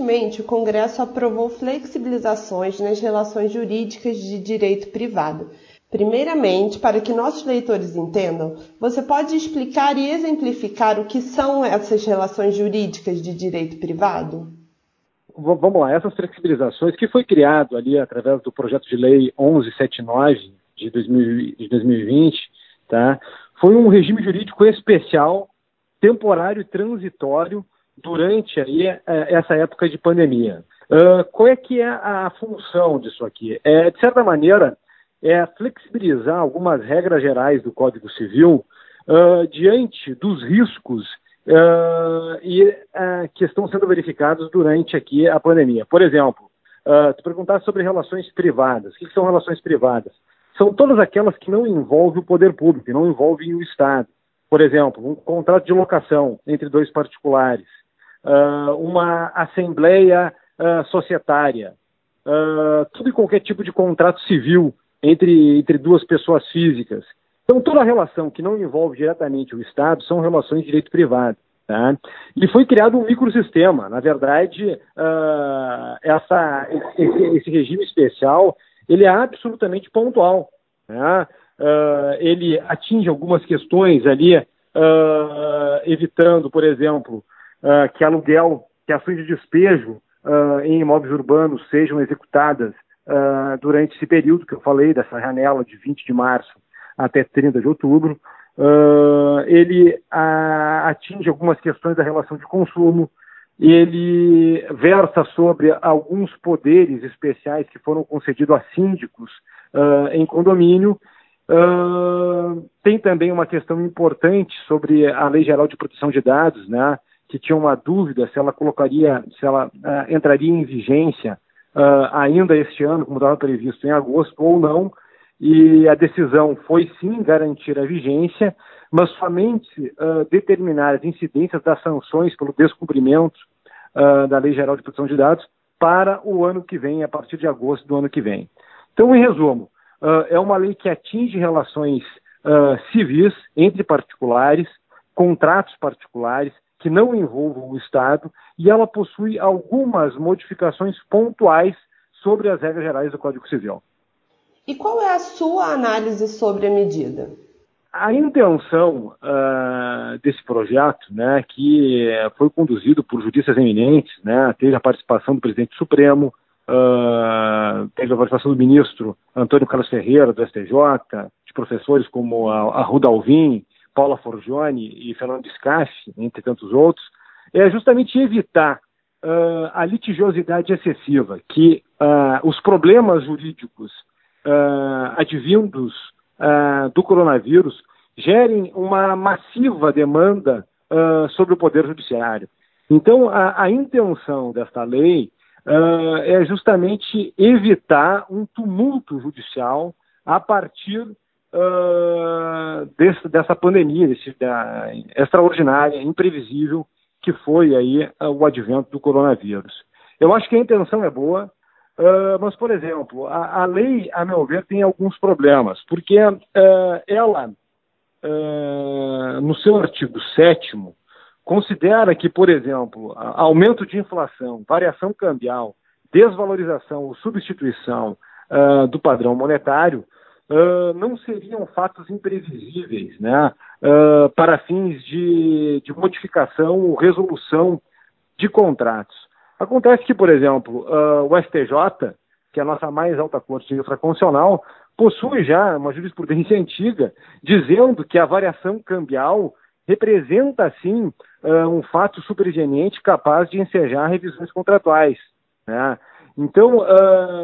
Recentemente, o Congresso aprovou flexibilizações nas relações jurídicas de direito privado. Primeiramente, para que nossos leitores entendam, você pode explicar e exemplificar o que são essas relações jurídicas de direito privado? Vamos lá, essas flexibilizações que foi criado ali através do projeto de lei 1179 de 2020, tá? Foi um regime jurídico especial, temporário e transitório durante aí, essa época de pandemia. Qual é que é a função disso aqui? De certa maneira, é flexibilizar algumas regras gerais do Código Civil diante dos riscos que estão sendo verificados durante aqui a pandemia. Por exemplo, tu perguntaste sobre relações privadas. O que são relações privadas? São todas aquelas que não envolvem o poder público, não envolvem o Estado. Por exemplo, um contrato de locação entre dois particulares, uma assembleia societária, tudo e qualquer tipo de contrato civil entre duas pessoas físicas. Então, toda relação que não envolve diretamente o Estado são relações de direito privado. Tá? E foi criado um microsistema. Na verdade, esse regime especial ele é absolutamente pontual. Tá? Ele atinge algumas questões ali, evitando, por exemplo, que aluguel, que ações de despejo em imóveis urbanos sejam executadas durante esse período que eu falei, dessa janela de 20 de março até 30 de outubro. Ele atinge algumas questões da relação de consumo, ele versa sobre alguns poderes especiais que foram concedidos a síndicos em condomínio. Tem também uma questão importante sobre a Lei Geral de Proteção de Dados, né, que tinha uma dúvida se ela entraria em vigência ainda este ano, como estava previsto em agosto, ou não, e a decisão foi sim garantir a vigência, mas somente determinar as incidências das sanções pelo descumprimento da Lei Geral de Proteção de Dados para o ano que vem, a partir de agosto do ano que vem. Então, em resumo, é uma lei que atinge relações civis entre particulares, contratos particulares que não envolvam o Estado, e ela possui algumas modificações pontuais sobre as regras gerais do Código Civil. E qual é a sua análise sobre a medida? A intenção desse projeto, né, que foi conduzido por juristas eminentes, né, teve a participação do presidente Supremo, teve a participação do ministro Antônio Carlos Ferreira, do STJ, de professores como a Ruda Alvim, Paula Forgione e Fernando Scassi, entre tantos outros, é justamente evitar a litigiosidade excessiva, que os problemas jurídicos advindos do coronavírus gerem uma massiva demanda sobre o Poder Judiciário. Então, a intenção desta lei é justamente evitar um tumulto judicial a partir dessa pandemia extraordinária, imprevisível, que foi aí o advento do coronavírus. Eu acho que a intenção é boa, mas, por exemplo, a lei, a meu ver, tem alguns problemas, porque ela, no seu artigo 7º, considera que, por exemplo, aumento de inflação, variação cambial, desvalorização ou substituição do padrão monetário não seriam fatos imprevisíveis, né, para fins de modificação ou resolução de contratos. Acontece que, por exemplo, o STJ, que é a nossa mais alta corte infraconstitucional, possui já uma jurisprudência antiga dizendo que a variação cambial representa, sim, um fato superveniente capaz de ensejar revisões contratuais. Né? Então,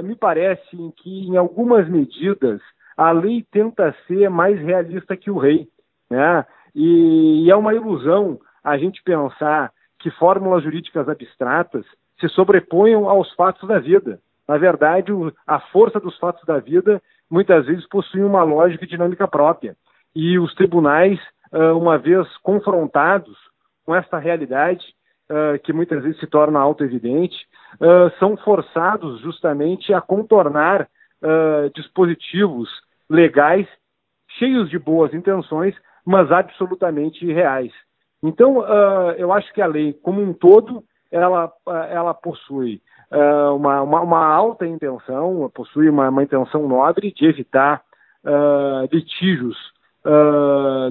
me parece que, em algumas medidas, a lei tenta ser mais realista que o rei. Né? E é uma ilusão a gente pensar que fórmulas jurídicas abstratas se sobreponham aos fatos da vida. Na verdade, a força dos fatos da vida, muitas vezes, possui uma lógica e dinâmica própria. E os tribunais, uma vez confrontados com esta realidade, que muitas vezes se torna autoevidente, são forçados justamente a contornar dispositivos legais cheios de boas intenções, mas absolutamente irreais. Então, eu acho que a lei como um todo ela possui uma alta intenção, possui uma intenção nobre de evitar litígios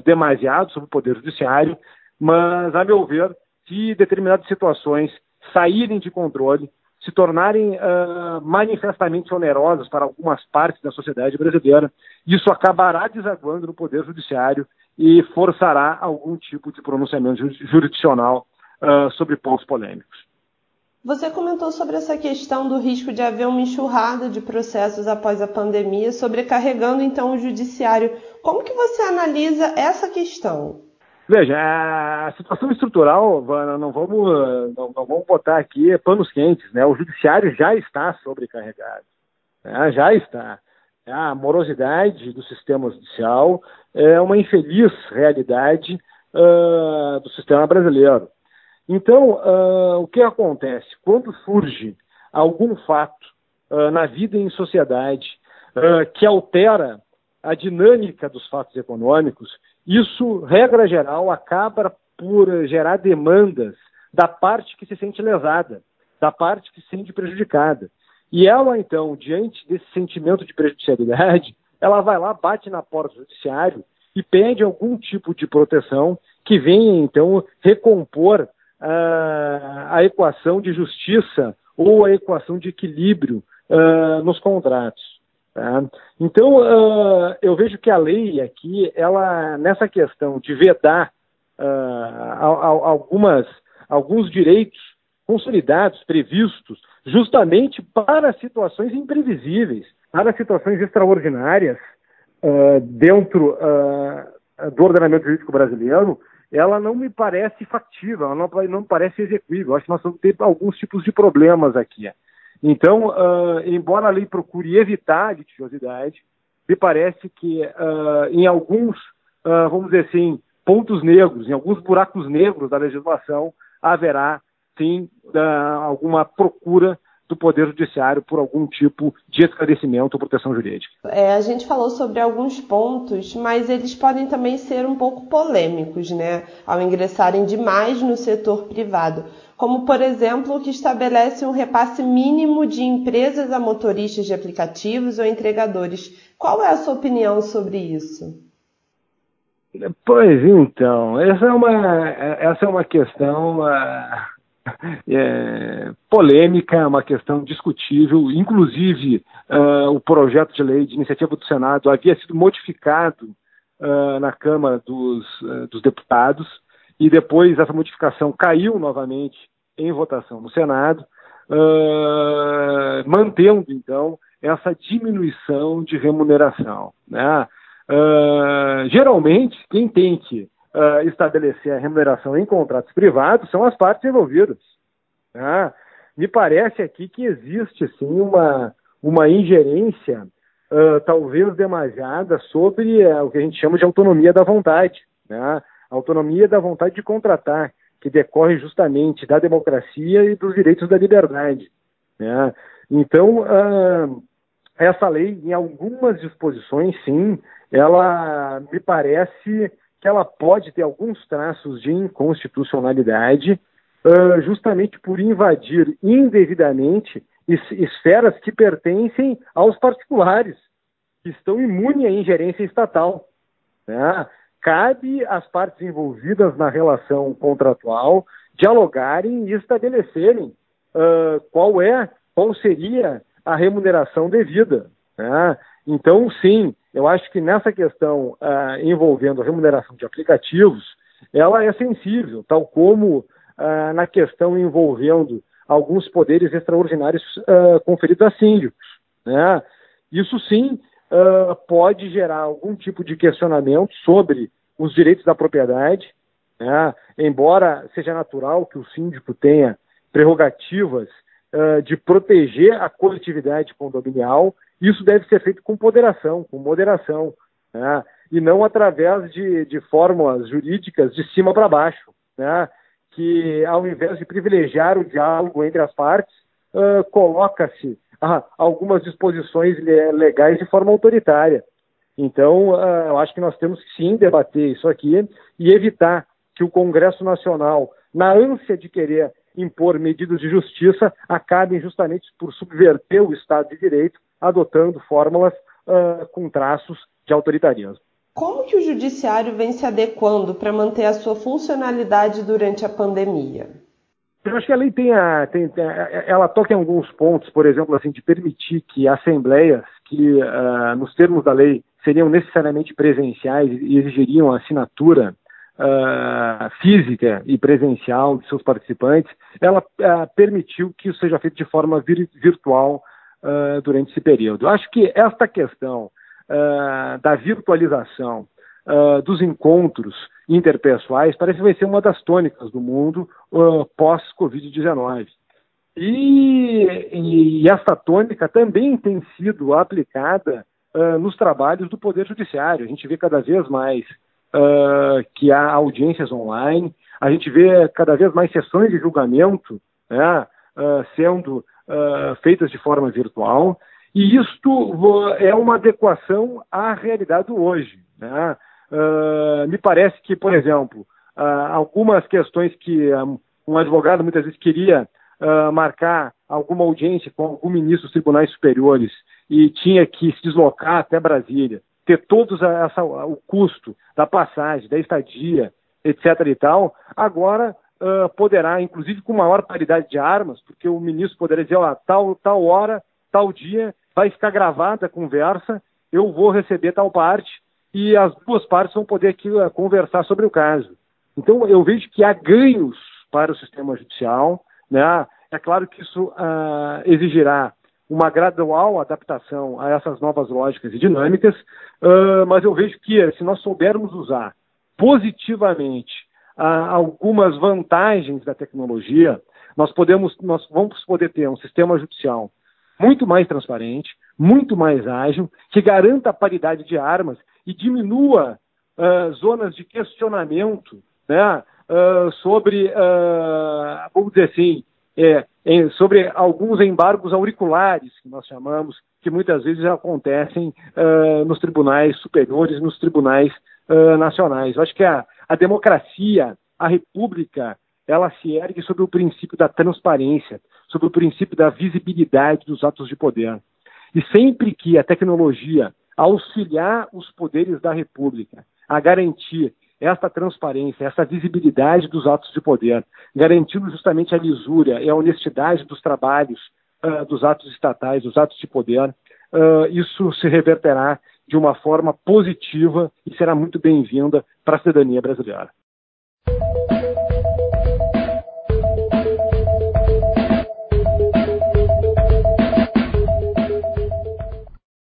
demasiados sobre o Poder Judiciário, mas, a meu ver, se determinadas situações saírem de controle, se tornarem manifestamente onerosas para algumas partes da sociedade brasileira, isso acabará desaguando no Poder Judiciário e forçará algum tipo de pronunciamento jurisdicional sobre pontos polêmicos. Você comentou sobre essa questão do risco de haver uma enxurrada de processos após a pandemia, sobrecarregando então o judiciário. Como que você analisa essa questão? Veja, a situação estrutural, não vamos botar aqui panos quentes, né? O judiciário já está sobrecarregado, né? Já está. A morosidade do sistema judicial é uma infeliz realidade do sistema brasileiro. Então, o que acontece? Quando surge algum fato na vida e em sociedade que altera a dinâmica dos fatos econômicos, isso, regra geral, acaba por gerar demandas da parte que se sente lesada, da parte que se sente prejudicada. E ela, então, diante desse sentimento de prejudicialidade, ela vai lá, bate na porta do judiciário e pede algum tipo de proteção que venha, então, recompor a equação de justiça ou a equação de equilíbrio nos contratos. Tá? Então, eu vejo que a lei aqui, ela, nessa questão de vedar alguns direitos consolidados, previstos, justamente para situações imprevisíveis, para situações extraordinárias dentro do ordenamento jurídico brasileiro, ela não me parece factível, ela não me parece execuível. Acho que nós vamos ter alguns tipos de problemas aqui. Então, embora a lei procure evitar a litigiosidade, me parece que em alguns, vamos dizer assim, pontos negros, em alguns buracos negros da legislação, haverá, sim, alguma procura do Poder Judiciário por algum tipo de esclarecimento ou proteção jurídica. A gente falou sobre alguns pontos, mas eles podem também ser um pouco polêmicos, né? Ao ingressarem demais no setor privado. Como, por exemplo, o que estabelece um repasse mínimo de empresas a motoristas de aplicativos ou entregadores. Qual é a sua opinião sobre isso? Pois então, essa é uma questão polêmica, uma questão discutível. Inclusive, o projeto de lei de iniciativa do Senado havia sido modificado na Câmara dos Deputados, e depois essa modificação caiu novamente em votação no Senado, mantendo, então, essa diminuição de remuneração, né? Geralmente, quem tem que estabelecer a remuneração em contratos privados são as partes envolvidas, né? Me parece aqui que existe, sim, uma ingerência, talvez demasiada, sobre o que a gente chama de autonomia da vontade, né? A autonomia da vontade de contratar, que decorre justamente da democracia e dos direitos da liberdade, né? Então, essa lei, em algumas disposições, sim, ela me parece que ela pode ter alguns traços de inconstitucionalidade, justamente por invadir indevidamente esferas que pertencem aos particulares, que estão imunes à ingerência estatal, né? Cabe às partes envolvidas na relação contratual dialogarem e estabelecerem qual seria a remuneração devida, né? Então, sim, eu acho que nessa questão envolvendo a remuneração de aplicativos, ela é sensível, tal como na questão envolvendo alguns poderes extraordinários conferidos a síndicos, né? Isso, sim, pode gerar algum tipo de questionamento sobre os direitos da propriedade, né? Embora seja natural que o síndico tenha prerrogativas de proteger a coletividade condominial, isso deve ser feito com ponderação, com moderação, né? E não através de fórmulas jurídicas de cima para baixo, né? Que, ao invés de privilegiar o diálogo entre as partes, coloca-se algumas disposições legais de forma autoritária. Então, eu acho que nós temos que, sim, debater isso aqui e evitar que o Congresso Nacional, na ânsia de querer impor medidas de justiça acabem justamente por subverter o Estado de Direito, adotando fórmulas com traços de autoritarismo. Como que o judiciário vem se adequando para manter a sua funcionalidade durante a pandemia? Eu acho que a lei ela toca em alguns pontos, por exemplo, assim, de permitir que assembleias que, nos termos da lei, seriam necessariamente presenciais e exigiriam a assinatura física e presencial de seus participantes, ela permitiu que isso seja feito de forma virtual durante esse período. Acho que esta questão da virtualização dos encontros interpessoais parece que vai ser uma das tônicas do mundo pós-Covid-19. E esta tônica também tem sido aplicada nos trabalhos do Poder Judiciário. A gente vê cada vez mais que há audiências online, a gente vê cada vez mais sessões de julgamento, né, sendo feitas de forma virtual, e isto é uma adequação à realidade hoje, né? Me parece que, por exemplo, algumas questões que um advogado muitas vezes queria marcar alguma audiência com algum ministro dos tribunais superiores e tinha que se deslocar até Brasília, ter todos o custo da passagem, da estadia, etc. e tal, agora poderá, inclusive com maior paridade de armas, porque o ministro poderá dizer, ó, tal hora, tal dia, vai ficar gravada a conversa, eu vou receber tal parte, e as duas partes vão poder aqui conversar sobre o caso. Então, eu vejo que há ganhos para o sistema judicial, né? É claro que isso exigirá uma gradual adaptação a essas novas lógicas e dinâmicas, mas eu vejo que se nós soubermos usar positivamente algumas vantagens da tecnologia, nós vamos poder ter um sistema judicial muito mais transparente, muito mais ágil, que garanta a paridade de armas e diminua zonas de questionamento, né, sobre, vamos dizer assim, sobre alguns embargos auriculares, que nós chamamos, que muitas vezes acontecem nos tribunais superiores, nos tribunais nacionais. Eu acho que a democracia, a república, ela se ergue sobre o princípio da transparência, sobre o princípio da visibilidade dos atos de poder. E sempre que a tecnologia auxiliar os poderes da república a garantir esta transparência, essa visibilidade dos atos de poder, garantindo justamente a lisura e a honestidade dos trabalhos, dos atos estatais, dos atos de poder, isso se reverterá de uma forma positiva e será muito bem-vinda para a cidadania brasileira.